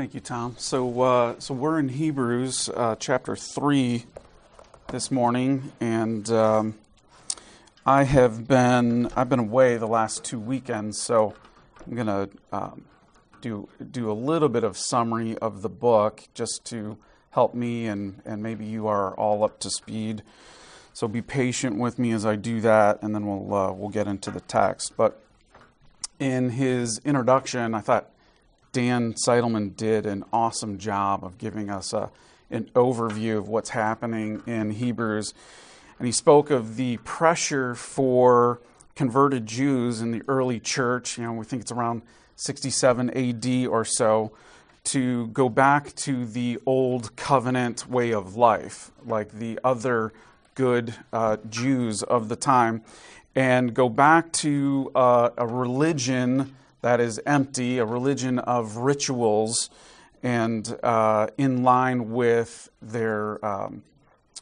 Thank you, Tom. So we're in Hebrews chapter 3 this morning, and I've been away the last 2 weekends, so I'm going to do a little bit of summary of the book just to help me, and maybe you are all up to speed. So be patient with me as I do that, and then we'll get into the text. But in his introduction, I thought Dan Seidelman did an awesome job of giving us an overview of what's happening in Hebrews. And he spoke of the pressure for converted Jews in the early church, we think it's around 67 AD or so, to go back to the old covenant way of life, like the other good Jews of the time, and go back to a religion that is empty, a religion of rituals, and in line with their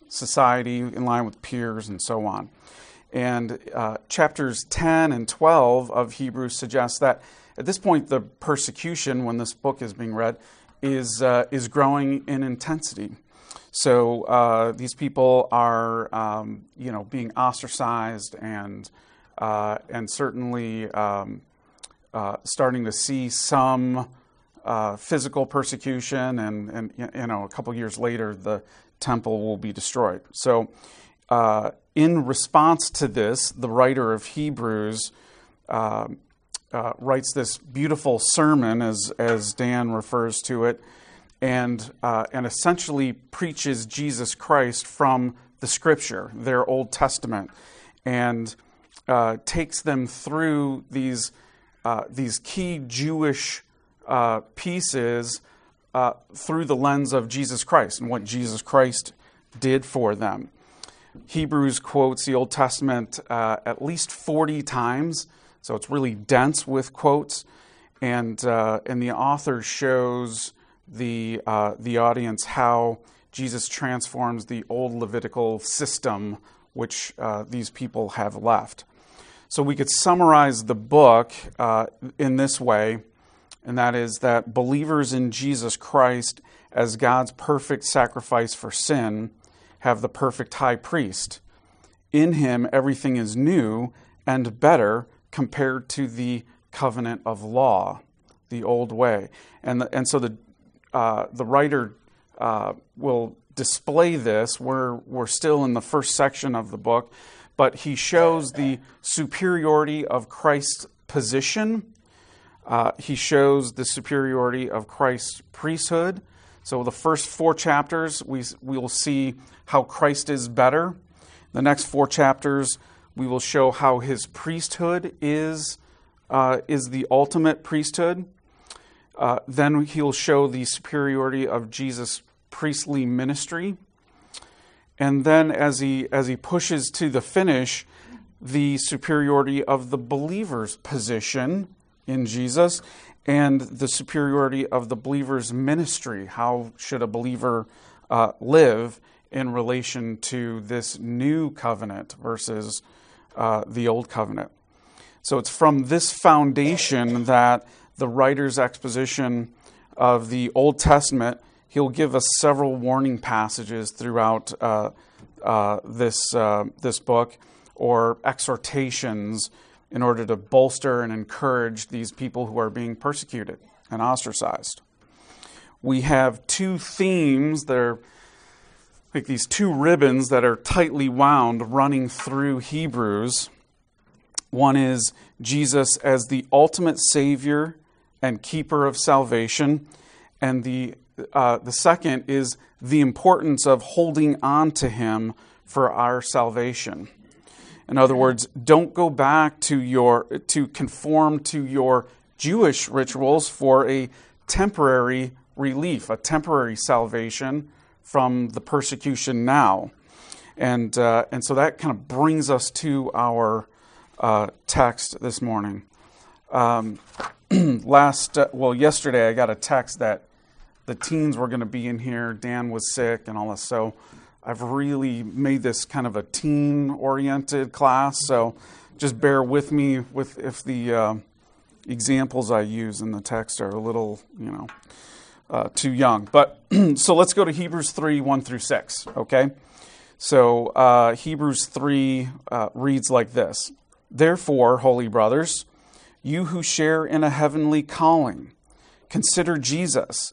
society, in line with peers, and so on. And chapters 10 and 12 of Hebrews suggest that at this point the persecution, when this book is being read, is growing in intensity. So these people are, being ostracized and certainly starting to see some physical persecution, and a couple years later the temple will be destroyed. So in response to this, the writer of Hebrews writes this beautiful sermon, as Dan refers to it, and essentially preaches Jesus Christ from the Scripture, their Old Testament, and takes them through these key Jewish pieces through the lens of Jesus Christ and what Jesus Christ did for them. Hebrews quotes the Old Testament at least 40 times, so it's really dense with quotes, and the author shows the audience how Jesus transforms the old Levitical system which these people have left. So we could summarize the book in this way, and that is that believers in Jesus Christ as God's perfect sacrifice for sin have the perfect high priest. In him, everything is new and better compared to the covenant of law, the old way. And so the writer will display this. We're still in the first section of the book, but he shows the superiority of Christ's position. He shows the superiority of Christ's priesthood. So the first 4 chapters, we will see how Christ is better. The next 4 chapters, we will show how his priesthood is the ultimate priesthood. Then he'll show the superiority of Jesus' priestly ministry. And then as he pushes to the finish, the superiority of the believer's position in Jesus and the superiority of the believer's ministry. How should a believer live in relation to this new covenant versus the old covenant? So it's from this foundation that the writer's exposition of the Old Testament, he'll give us several warning passages throughout this book, or exhortations, in order to bolster and encourage these people who are being persecuted and ostracized. We have 2 themes that are like these 2 ribbons that are tightly wound running through Hebrews. One is Jesus as the ultimate Savior and keeper of salvation, and the second is the importance of holding on to him for our salvation. In other words, don't go back to conform to your Jewish rituals for a temporary relief, a temporary salvation from the persecution now. And so that kind of brings us to our text this morning. Yesterday I got a text that the teens were going to be in here. Dan was sick and all this, so I've really made this kind of a teen-oriented class. So just bear with me if the examples I use in the text are a little, too young. But so let's go to Hebrews 3, 1 through 6, okay? So Hebrews 3 reads like this. Therefore, holy brothers, you who share in a heavenly calling, consider Jesus,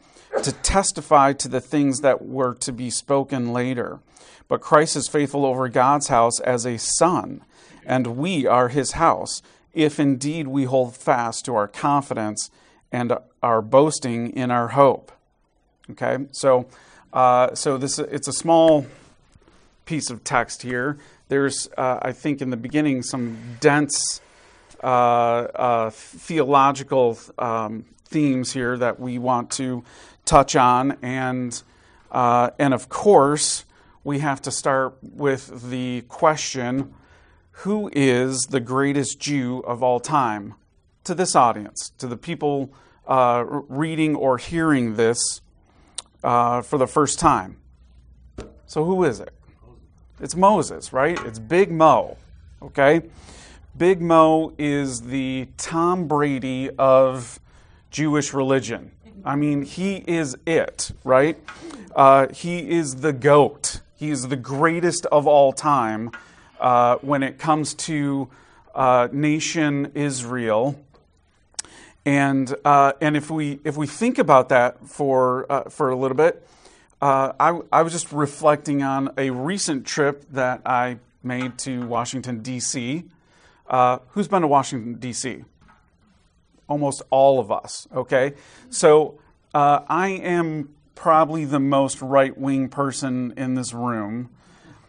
to testify to the things that were to be spoken later. But Christ is faithful over God's house as a son, and we are his house, if indeed we hold fast to our confidence and our boasting in our hope. Okay, so this, it's a small piece of text here. There's, I think, in the beginning, some dense theological themes here that we want to touch on, and of course, we have to start with the question: who is the greatest Jew of all time? To this audience, to the people reading or hearing this for the first time. So who is it? It's Moses, right? It's Big Mo, okay? Big Mo is the Tom Brady of Jewish religion. I mean, he is it, right? He is the GOAT. He is the greatest of all time when it comes to nation Israel. And if we think about that for a little bit, I was just reflecting on a recent trip that I made to Washington, D.C. Who's been to Washington, D.C.? Almost all of us, okay? So I am probably the most right-wing person in this room.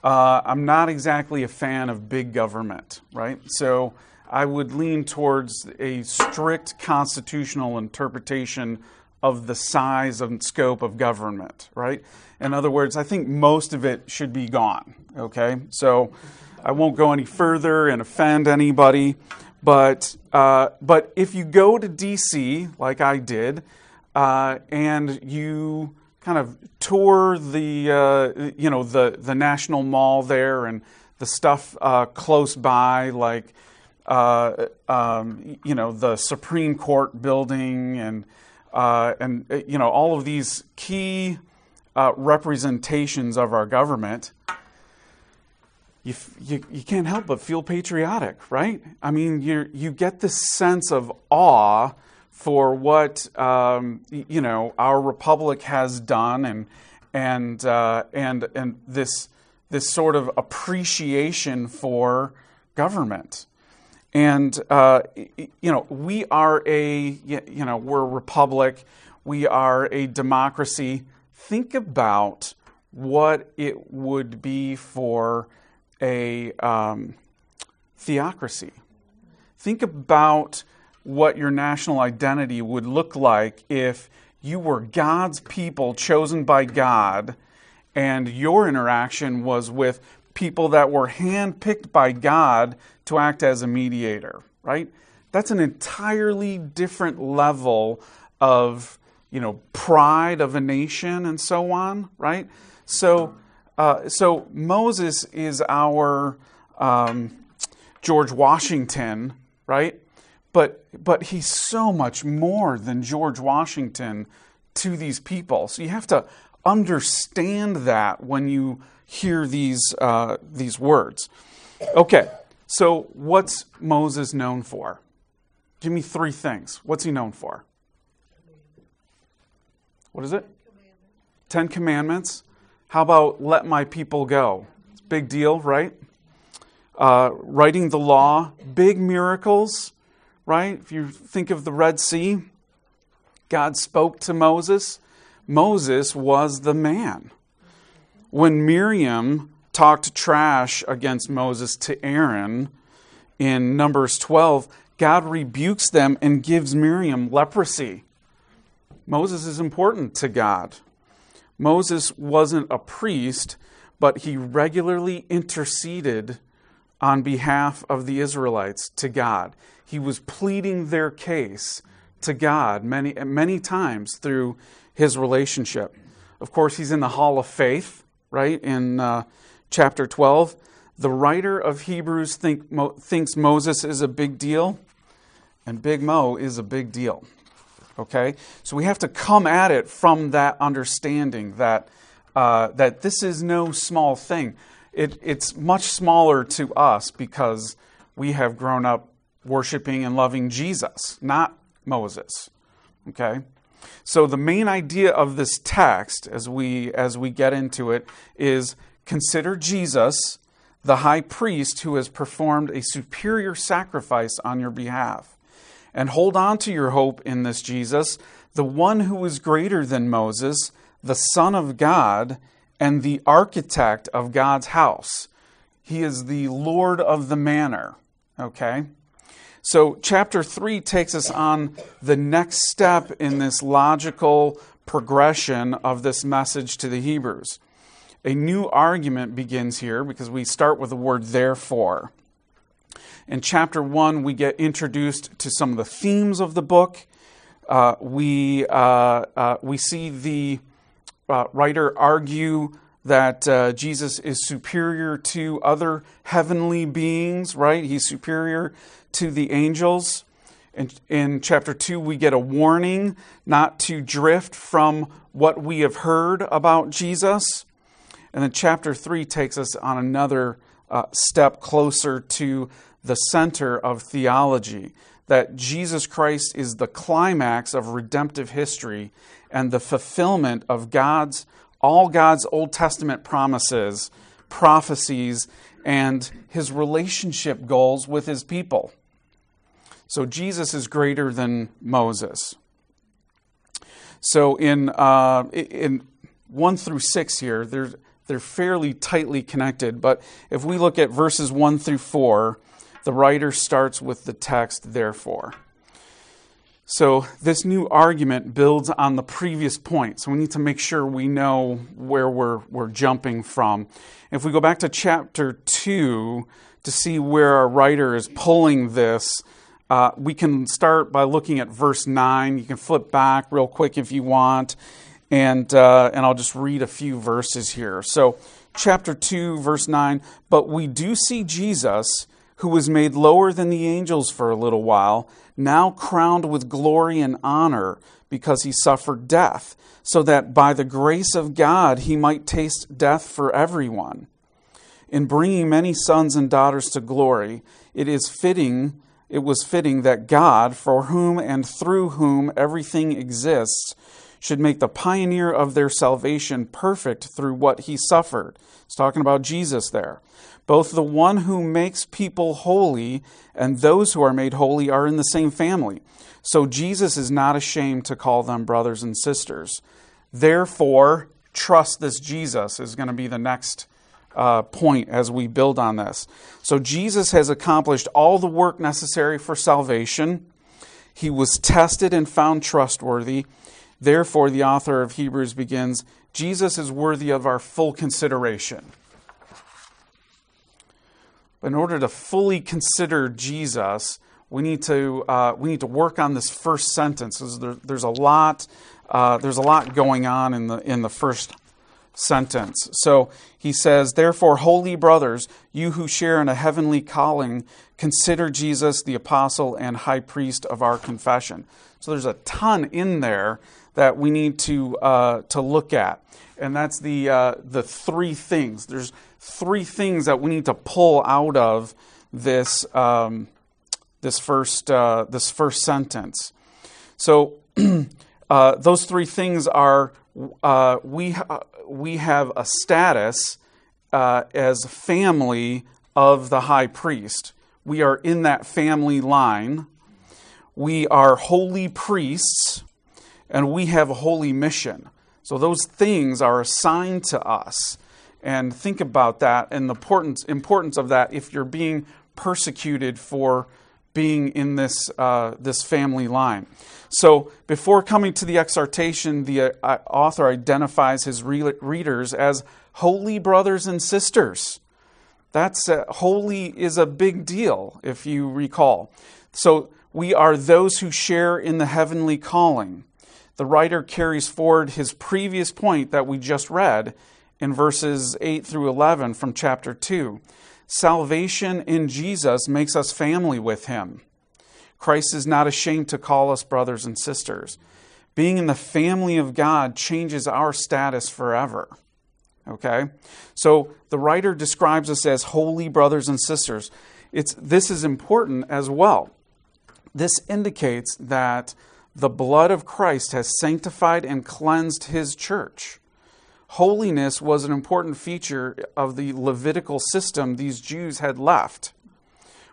I'm not exactly a fan of big government, right? So I would lean towards a strict constitutional interpretation of the size and scope of government, right? In other words, I think most of it should be gone, okay? So I won't go any further and offend anybody, but if you go to D.C., like I did, and you kind of tour the National Mall there and the stuff close by, like the Supreme Court building and all of these key representations of our government. You can't help but feel patriotic, right? I mean, you get this sense of awe for what our republic has done, and this sort of appreciation for government, and we are we're a republic, we are a democracy. Think about what it would be for a theocracy. Think about what your national identity would look like if you were God's people chosen by God and your interaction was with people that were handpicked by God to act as a mediator, right? That's an entirely different level of, pride of a nation and so on, right? So Moses is our George Washington, right? But he's so much more than George Washington to these people. So you have to understand that when you hear these words. Okay, so what's Moses known for? Give me three things. What's he known for? What is it? 10 Commandments. How about let my people go? It's a big deal, right? Writing the law, big miracles. Right? If you think of the Red Sea, God spoke to Moses. Moses was the man. When Miriam talked trash against Moses to Aaron in Numbers 12, God rebukes them and gives Miriam leprosy. Moses is important to God. Moses wasn't a priest, but he regularly interceded on behalf of the Israelites to God. He was pleading their case to God many times through his relationship. Of course, he's in the Hall of Faith, right? In chapter 12, the writer of Hebrews thinks Moses is a big deal, and Big Mo is a big deal. Okay, so we have to come at it from that understanding that that this is no small thing. It's much smaller to us because we have grown up worshiping and loving Jesus, not Moses. Okay, so the main idea of this text, as we get into it, is consider Jesus, the high priest who has performed a superior sacrifice on your behalf. And hold on to your hope in this Jesus, the one who is greater than Moses, the Son of God, and the architect of God's house. He is the Lord of the manor. Okay? So chapter 3 takes us on the next step in this logical progression of this message to the Hebrews. A new argument begins here because we start with the word therefore. In chapter 1, we get introduced to some of the themes of the book. We see the writer argue that Jesus is superior to other heavenly beings, right? He's superior to the angels. In chapter 2, we get a warning not to drift from what we have heard about Jesus. And then chapter 3 takes us on another step closer to the center of theology, that Jesus Christ is the climax of redemptive history and the fulfillment of all God's Old Testament promises, prophecies, and his relationship goals with his people. So Jesus is greater than Moses. So in 1 through 6 here, they're fairly tightly connected, but if we look at verses 1 through 4, the writer starts with the text, therefore. So this new argument builds on the previous point. So we need to make sure we know where we're jumping from. If we go back to chapter 2 to see where our writer is pulling this, we can start by looking at verse 9. You can flip back real quick if you want, and I'll just read a few verses here. So chapter 2, verse 9, but we do see Jesus, who was made lower than the angels for a little while, now crowned with glory and honor because he suffered death, so that by the grace of God he might taste death for everyone. In bringing many sons and daughters to glory, it was fitting that God, for whom and through whom everything exists, should make the pioneer of their salvation perfect through what he suffered. It's talking about Jesus there. Both the one who makes people holy and those who are made holy are in the same family. So Jesus is not ashamed to call them brothers and sisters. Therefore, trust this Jesus is going to be the next point as we build on this. So Jesus has accomplished all the work necessary for salvation. He was tested and found trustworthy. Therefore, the author of Hebrews begins, Jesus is worthy of our full consideration. In order to fully consider Jesus, we need to work on this first sentence. There's a lot going on in the first sentence. So he says, therefore, holy brothers, you who share in a heavenly calling, consider Jesus the apostle and high priest of our confession. So there's a ton in there that we need to look at, and that's the three things. There's three things that we need to pull out of this this first sentence. So those three things are we have a status as family of the high priest. We are in that family line. We are holy priests. And we have a holy mission. So those things are assigned to us. And think about that and the importance of that if you're being persecuted for being in this this family line. So before coming to the exhortation, the author identifies his readers as holy brothers and sisters. That's holy is a big deal, if you recall. So we are those who share in the heavenly calling. The writer carries forward his previous point that we just read in verses 8 through 11 from chapter 2. Salvation in Jesus makes us family with him. Christ is not ashamed to call us brothers and sisters. Being in the family of God changes our status forever. Okay? So the writer describes us as holy brothers and sisters. This is important as well. This indicates that the blood of Christ has sanctified and cleansed his church. Holiness was an important feature of the Levitical system these Jews had left.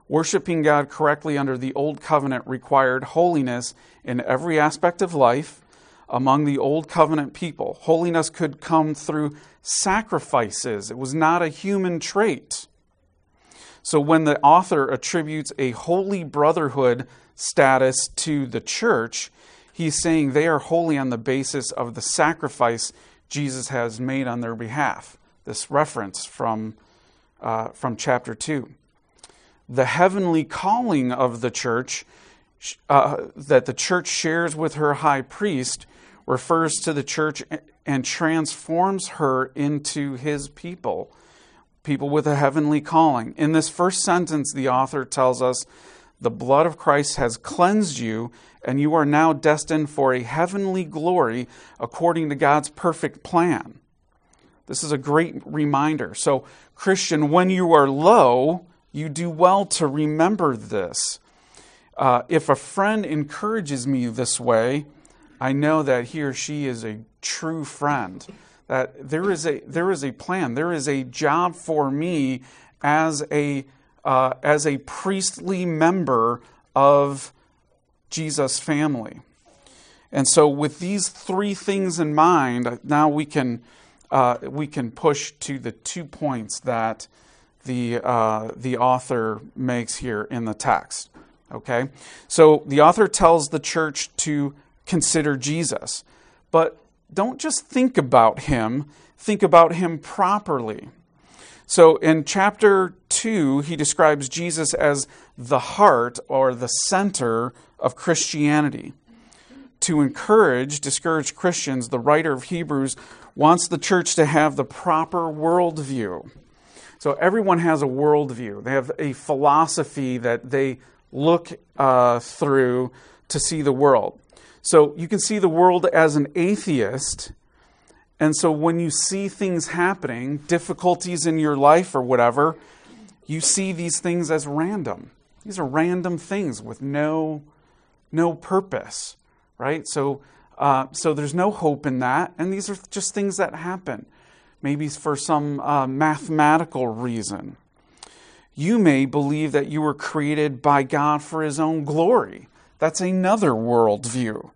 Worshipping God correctly under the Old Covenant required holiness in every aspect of life among the Old Covenant people. Holiness could come through sacrifices. It was not a human trait. So when the author attributes a holy brotherhood status to the church, he's saying they are holy on the basis of the sacrifice Jesus has made on their behalf. This reference from chapter 2. The heavenly calling of the church that the church shares with her high priest refers to the church and transforms her into his people. People with a heavenly calling. In this first sentence, the author tells us, the blood of Christ has cleansed you, and you are now destined for a heavenly glory according to God's perfect plan. This is a great reminder. So, Christian, when you are low, you do well to remember this. If a friend encourages me this way, I know that he or she is a true friend. That there is a plan, there is a job for me as a priestly member of Jesus' family. And so, with these three things in mind, now we can push to the 2 points that the author makes here in the text. Okay, so the author tells the church to consider Jesus, but don't just think about him properly. So in chapter 2, he describes Jesus as the heart or the center of Christianity. To encourage discouraged Christians, the writer of Hebrews wants the church to have the proper worldview. So everyone has a worldview. They have a philosophy that they look through to see the world. So you can see the world as an atheist, and so when you see things happening, difficulties in your life or whatever, you see these things as random. These are random things with no purpose, right? So there's no hope in that, and these are just things that happen, maybe for some mathematical reason. You may believe that you were created by God for his own glory. That's another worldview.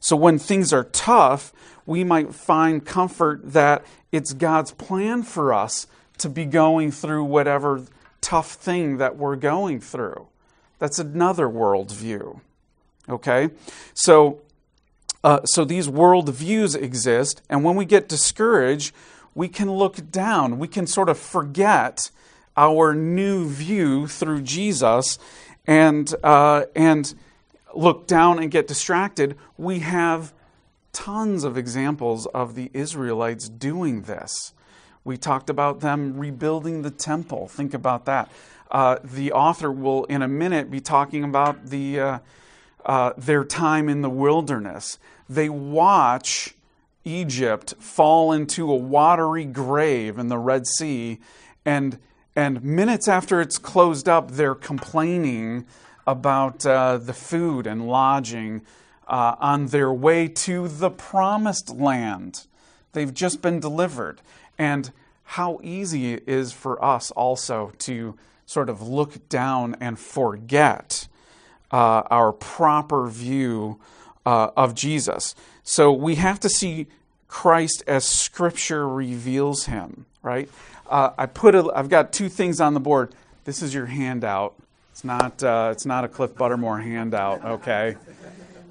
So when things are tough, we might find comfort that it's God's plan for us to be going through whatever tough thing that we're going through. That's another worldview. Okay? So these worldviews exist, and when we get discouraged, we can look down. We can sort of forget our new view through Jesus and look down and get distracted. We have tons of examples of the Israelites doing this. We talked about them rebuilding the temple. Think about that. The author will, in a minute, be talking about their time in the wilderness. They watch Egypt fall into a watery grave in the Red Sea, and minutes after it's closed up, they're complaining about the food and lodging on their way to the promised land. They've just been delivered. And how easy it is for us also to sort of look down and forget our proper view of Jesus. So we have to see Christ as Scripture reveals him, right? I've got 2 things on the board. This is your handout. It's not a Cliff Buttermore handout, okay?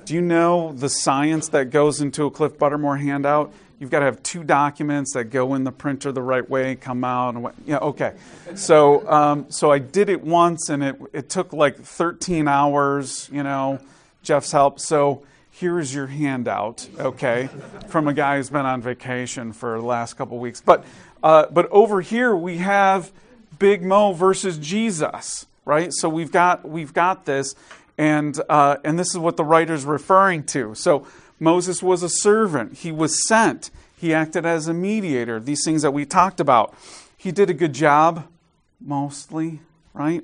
Do you know the science that goes into a Cliff Buttermore handout? You've got to have two documents that go in the printer the right way, come out. And yeah, okay. So I did it once, and it took like 13 hours, you know, Jeff's help. So here's your handout, okay, from a guy who's been on vacation for the last couple weeks. But over here we have Big Mo versus Jesus, right? So we've got this, and this is what the writer's referring to. So Moses was a servant. He was sent. He acted as a mediator. These things that we talked about. He did a good job, mostly, right?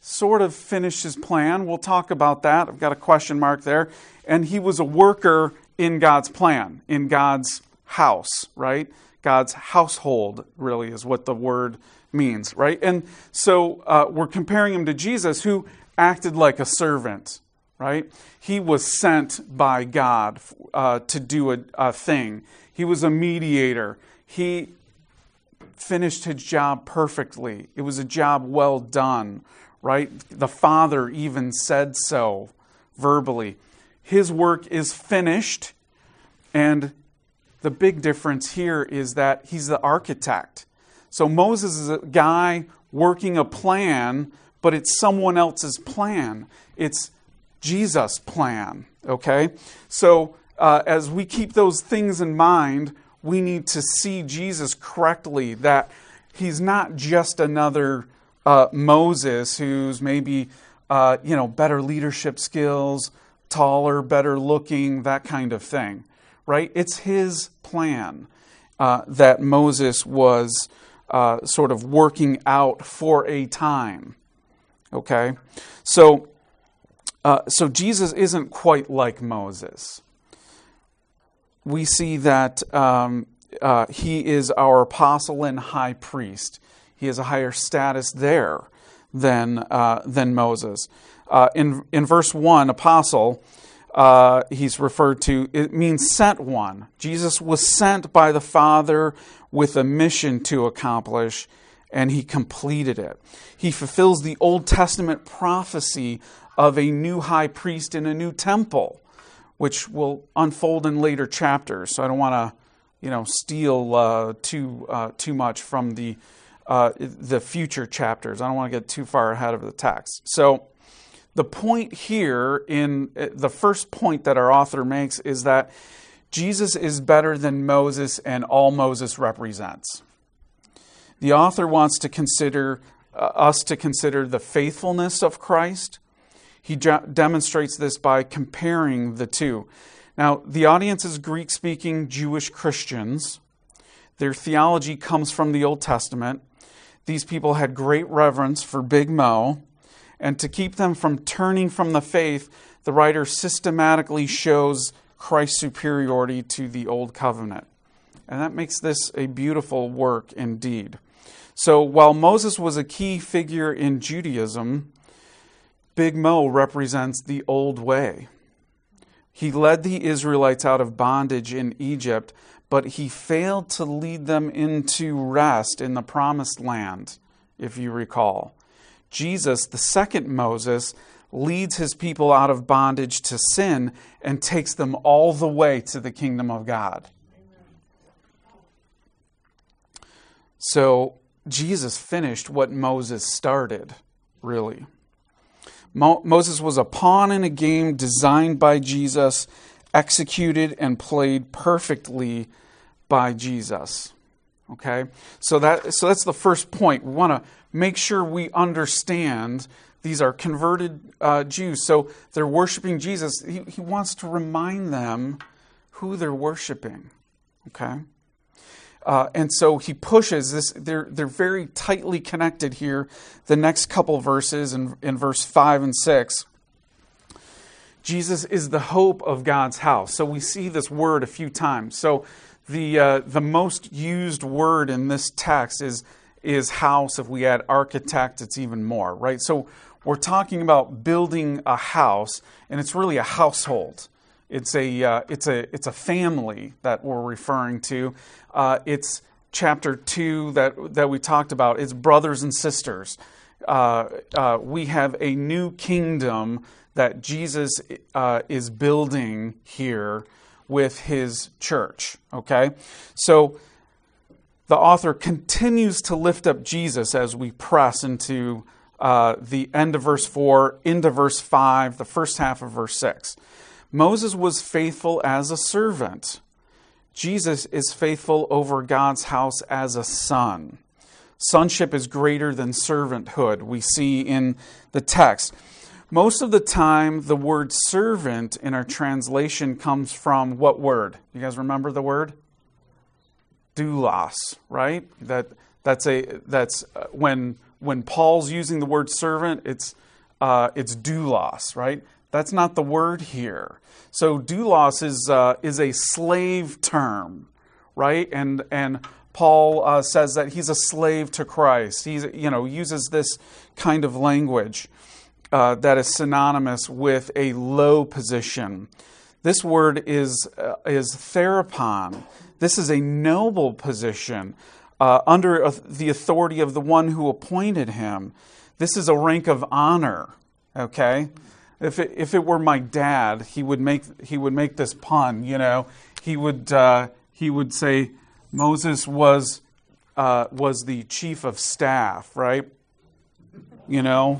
Sort of finished his plan. We'll talk about that. I've got a question mark there. And he was a worker in God's plan, in God's house, right? God's household, really, is what the word means, right? And so we're comparing him to Jesus, who acted like a servant, right? He was sent by God to do a thing. He was a mediator. He finished his job perfectly. It was a job well done, right? The Father even said so verbally. His work is finished. And the big difference here is that he's the architect. So Moses is a guy working a plan, but it's someone else's plan. It's Jesus' plan, okay? So as we keep those things in mind, we need to see Jesus correctly, that he's not just another Moses who's maybe, better leadership skills, taller, better looking, that kind of thing, right? It's his plan that Moses was sort of working out for a time, okay? So Jesus isn't quite like Moses. We see that he is our apostle and high priest. He has a higher status there than Moses. In verse 1, apostle, he's referred to, it means sent one. Jesus was sent by the Father with a mission to accomplish, and he completed it. He fulfills the Old Testament prophecy of a new high priest in a new temple, which will unfold in later chapters. So I don't want to, steal too much from the future chapters. I don't want to get too far ahead of the text. So the point here, in the first point that our author makes, is that Jesus is better than Moses and all Moses represents. The author wants to consider us to consider the faithfulness of Christ. He demonstrates this by comparing the two. Now, the audience is Greek-speaking Jewish Christians. Their theology comes from the Old Testament. These people had great reverence for Big Mo, and to keep them from turning from the faith, the writer systematically shows Christ's superiority to the Old Covenant. And that makes this a beautiful work indeed. So while Moses was a key figure in Judaism, Big Mo represents the old way. He led the Israelites out of bondage in Egypt, but he failed to lead them into rest in the Promised Land, if you recall. Jesus, the second Moses, leads his people out of bondage to sin and takes them all the way to the kingdom of God. So Jesus finished what Moses started, really. Moses was a pawn in a game designed by Jesus, executed and played perfectly by Jesus. Okay? So that's the first point. We want to make sure we understand these are converted Jews. So they're worshiping Jesus. He wants to remind them who they're worshiping. Okay? And so he pushes this. They're very tightly connected here. The next couple verses in verse 5 and 6. Jesus is the hope of God's house. So we see this word a few times. So the most used word in this text is house. If we add architect, it's even more, right? So we're talking about building a house, and it's really a household. It's a family that we're referring to. It's chapter 2 that we talked about. It's brothers and sisters. we have a new kingdom that Jesus is building here with his church, okay? So the author continues to lift up Jesus as we press into the end of verse 4, into verse 5, the first half of verse 6. Moses was faithful as a servant. Jesus is faithful over God's house as a son. Sonship is greater than servanthood, we see in the text. Most of the time, the word servant in our translation comes from what word? You guys remember the word? Doulos, right? That's when Paul's using the word servant, it's doulos, right? That's not the word here. So doulos is a slave term, right? And Paul says that he's a slave to Christ. He's, uses this kind of language that is synonymous with a low position. This word is therapon. This is a noble position under the authority of the one who appointed him. This is a rank of honor. Okay, if it were my dad, he would make this pun. He would say Moses was the chief of staff, right?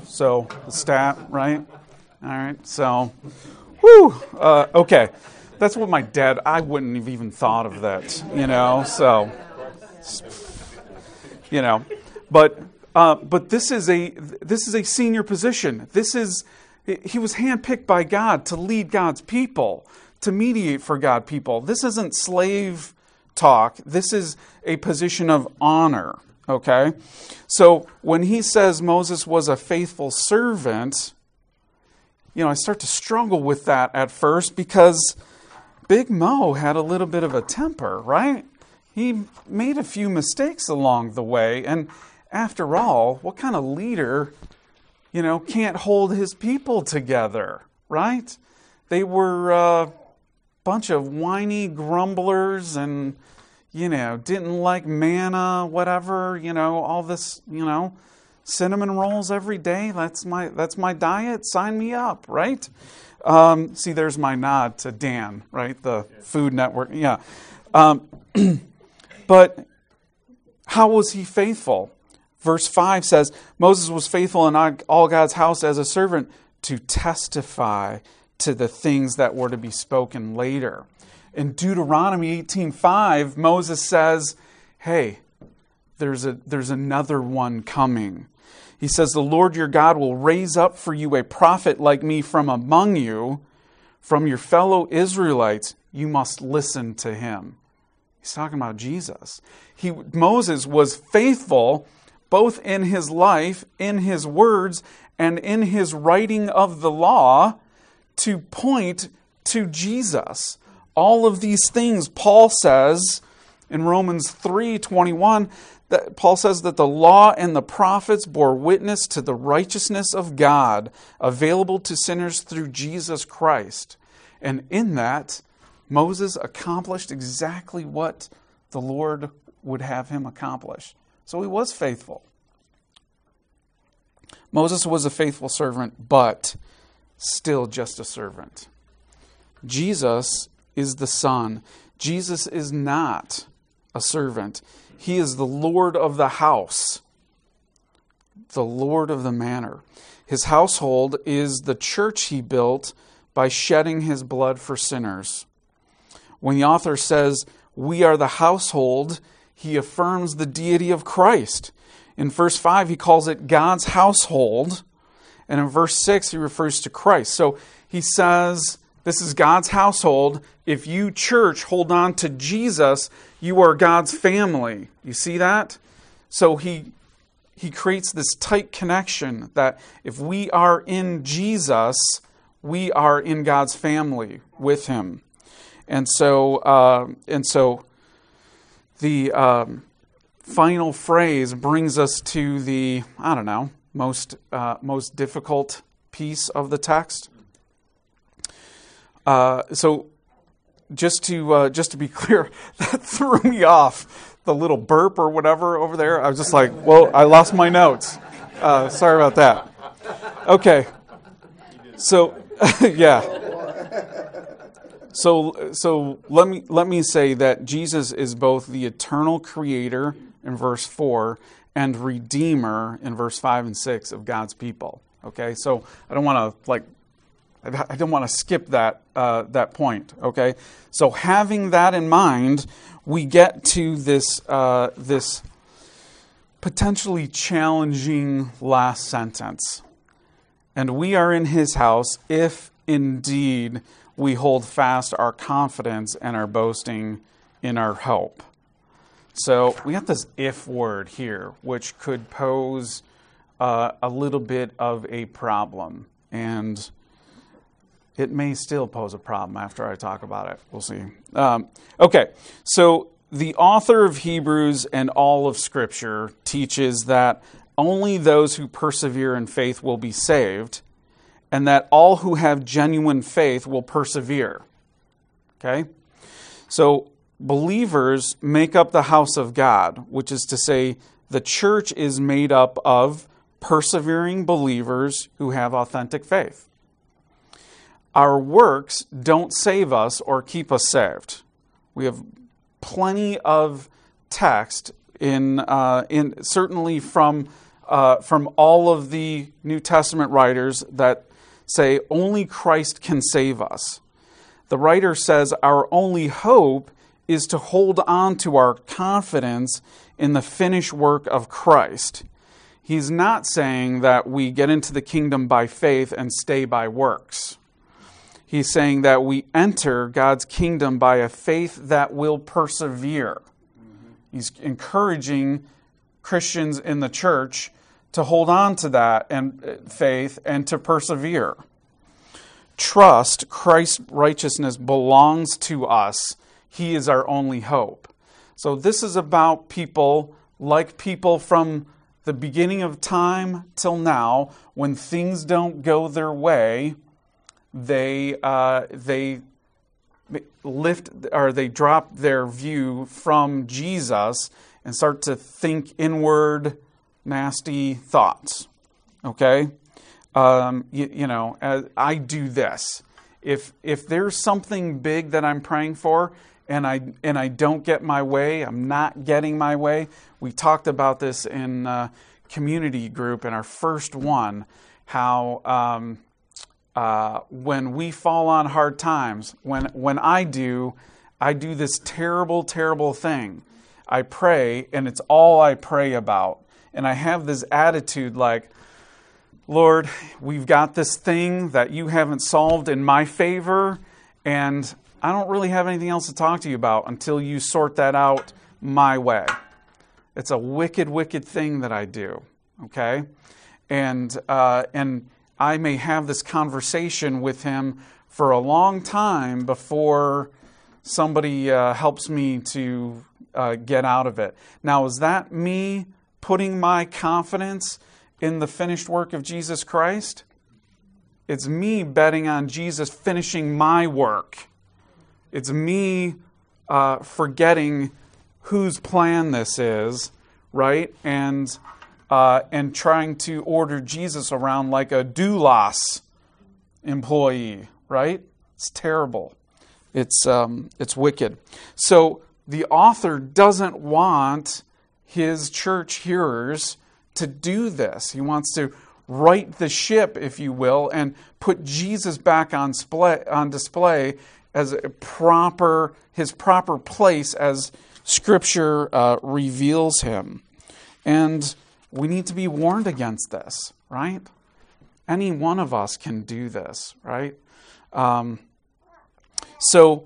So the staff, right? All right, so, whew, okay. That's what my dad, I wouldn't have even thought of that, so, but this is a senior position. He was handpicked by God to lead God's people, to mediate for God's people. This isn't slave talk. This is a position of honor. Okay, so when he says Moses was a faithful servant, I start to struggle with that at first because Big Mo had a little bit of a temper, right? He made a few mistakes along the way, and after all, what kind of leader, can't hold his people together, right? They were a bunch of whiny grumblers and didn't like manna, whatever, all this, cinnamon rolls every day. That's my diet. Sign me up, right? See, there's my nod to Dan, right? The Food Network. Yeah. But how was he faithful? Verse 5 says, Moses was faithful in all God's house as a servant to testify to the things that were to be spoken later. In Deuteronomy 18:5, Moses says, hey, there's another one coming. He says, the Lord your God will raise up for you a prophet like me from among you, from your fellow Israelites. You must listen to him. He's talking about Jesus. Moses was faithful both in his life, in his words, and in his writing of the law to point to Jesus. All of these things, Paul says in Romans 3:21, that Paul says that the law and the prophets bore witness to the righteousness of God available to sinners through Jesus Christ. And in that, Moses accomplished exactly what the Lord would have him accomplish. So he was faithful. Moses was a faithful servant, but still just a servant. Jesus is the Son. Jesus is not a servant. He is the Lord of the house, the Lord of the manor. His household is the church he built by shedding his blood for sinners. When the author says, we are the household, he affirms the deity of Christ. In verse 5, he calls it God's household. And in verse 6, he refers to Christ. So he says, this is God's household. If you, church, hold on to Jesus, you are God's family. You see that? So he creates this tight connection that if we are in Jesus, we are in God's family with him. And so the final phrase brings us to the, most difficult piece of the text. So just to be clear, that threw me off, the little burp or whatever over there. I was just like, well, I lost my notes. Sorry about that. Okay. So, yeah. So let me say that Jesus is both the eternal creator in verse 4 and redeemer in verse 5 and 6 of God's people. Okay? So I don't want to skip that point. Okay, so having that in mind, we get to this potentially challenging last sentence, and we are in His house if indeed we hold fast our confidence and our boasting in our hope. So we got this "if" word here, which could pose a little bit of a problem, and it may still pose a problem after I talk about it. We'll see. Okay, so the author of Hebrews and all of Scripture teaches that only those who persevere in faith will be saved, and that all who have genuine faith will persevere. Okay? So believers make up the house of God, which is to say the church is made up of persevering believers who have authentic faith. Our works don't save us or keep us saved. We have plenty of text in certainly from all of the New Testament writers that say only Christ can save us. The writer says our only hope is to hold on to our confidence in the finished work of Christ. He's not saying that we get into the kingdom by faith and stay by works. He's saying that we enter God's kingdom by a faith that will persevere. Mm-hmm. He's encouraging Christians in the church to hold on to that and faith and to persevere. Trust, Christ's righteousness belongs to us. He is our only hope. So this is about people like people from the beginning of time till now, when things don't go their way, they drop their view from Jesus and start to think inward, nasty thoughts. Okay, I do this. If there's something big that I'm praying for and I don't get my way, I'm not getting my way. We talked about this in community group in our first one, how. When we fall on hard times, when I do this terrible, terrible thing. I pray, and it's all I pray about. And I have this attitude like, Lord, we've got this thing that you haven't solved in my favor, and I don't really have anything else to talk to you about until you sort that out my way. It's a wicked, wicked thing that I do, okay? And I may have this conversation with him for a long time before somebody helps me to get out of it. Now, is that me putting my confidence in the finished work of Jesus Christ? It's me betting on Jesus finishing my work. It's me forgetting whose plan this is, right? And trying to order Jesus around like a doulos employee, right? It's terrible. It's wicked. So the author doesn't want his church hearers to do this. He wants to right the ship, if you will, and put Jesus back on display as his proper place as Scripture reveals him. And we need to be warned against this, right? Any one of us can do this, right? So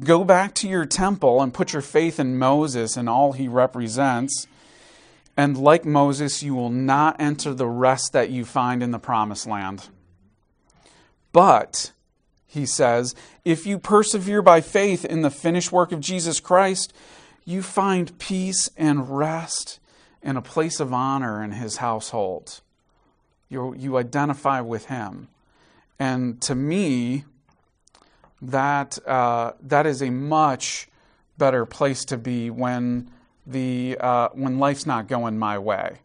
go back to your temple and put your faith in Moses and all he represents. And like Moses, you will not enter the rest that you find in the promised land. But, he says, if you persevere by faith in the finished work of Jesus Christ, you find peace and rest and a place of honor in his household. You identify with him. And to me, that is a much better place to be when life's not going my way.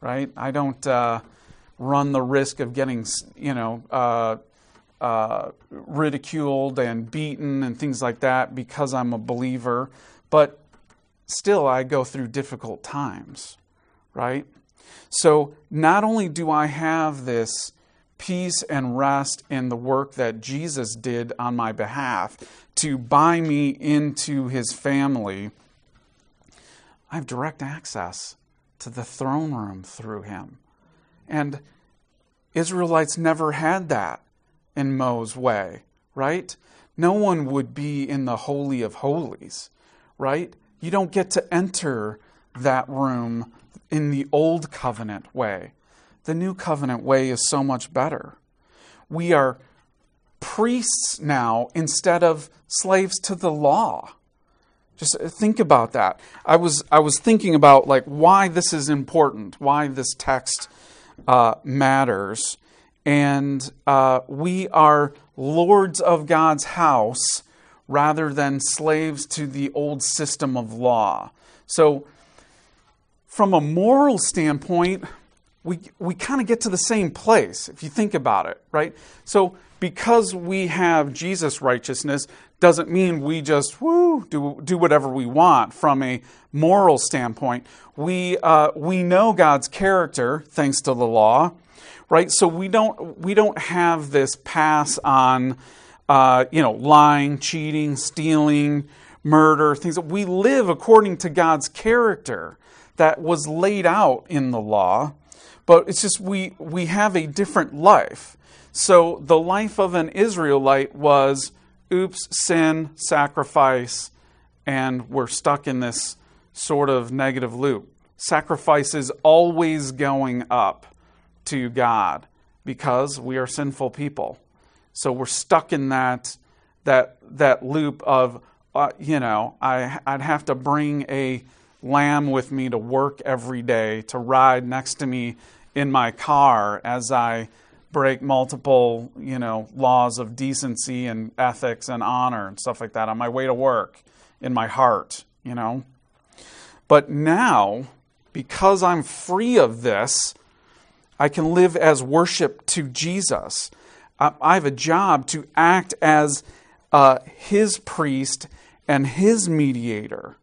right? I don't run the risk of getting, ridiculed and beaten and things like that because I'm a believer. But still, I go through difficult times, right? So not only do I have this peace and rest in the work that Jesus did on my behalf to buy me into his family, I have direct access to the throne room through him. And Israelites never had that in Moses' way, right? No one would be in the Holy of Holies, right? You don't get to enter that room in the old covenant way. The new covenant way is so much better. We are priests now instead of slaves to the law. Just think about that. I was thinking about like why this is important, why this text matters, and we are lords of God's house rather than slaves to the old system of law. So, from a moral standpoint, we kind of get to the same place if you think about it, right? So, because we have Jesus' righteousness doesn't mean we just do whatever we want from a moral standpoint. We know God's character thanks to the law, right? So we don't have this pass on lying, cheating, stealing, murder, things that we live according to God's character that was laid out in the law. But it's just we have a different life. So the life of an Israelite was, sin, sacrifice, and we're stuck in this sort of negative loop. Sacrifice is always going up to God because we are sinful people. So we're stuck in that loop of, I'd have to bring a lamb with me to work every day, to ride next to me in my car as I break multiple, laws of decency and ethics and honor and stuff like that on my way to work, in my heart, But now, because I'm free of this, I can live as worship to Jesus. I have a job to act as his priest and his mediator.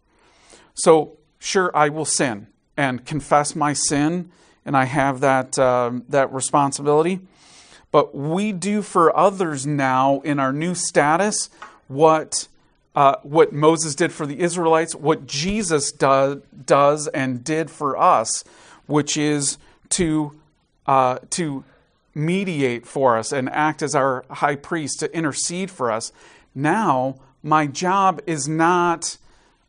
So, sure, I will sin and confess my sin, and I have that responsibility. But we do for others now in our new status what Moses did for the Israelites, what Jesus does and did for us, which is to mediate for us and act as our high priest to intercede for us. Now my job is not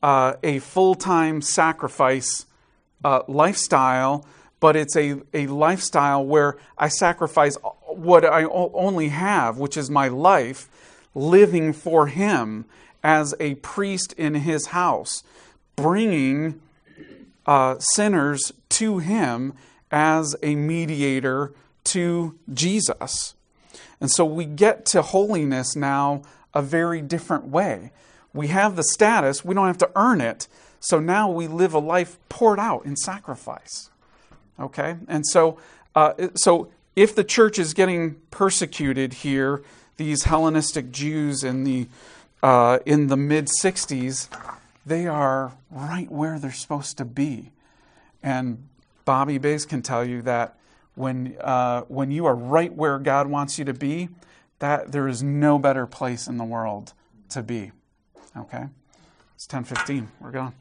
a full-time sacrifice lifestyle, but it's a lifestyle where I sacrifice what I only have, which is my life, living for him as a priest in his house, bringing sinners to him as a mediator to Jesus. And so we get to holiness now a very different way. We have the status, we don't have to earn it, so now we live a life poured out in sacrifice. Okay, and so if the church is getting persecuted here, these Hellenistic Jews in the mid-60s, they are right where they're supposed to be. And Bobby Bays can tell you that when you are right where God wants you to be, that there is no better place in the world to be. Okay, it's 10:15. We're gone.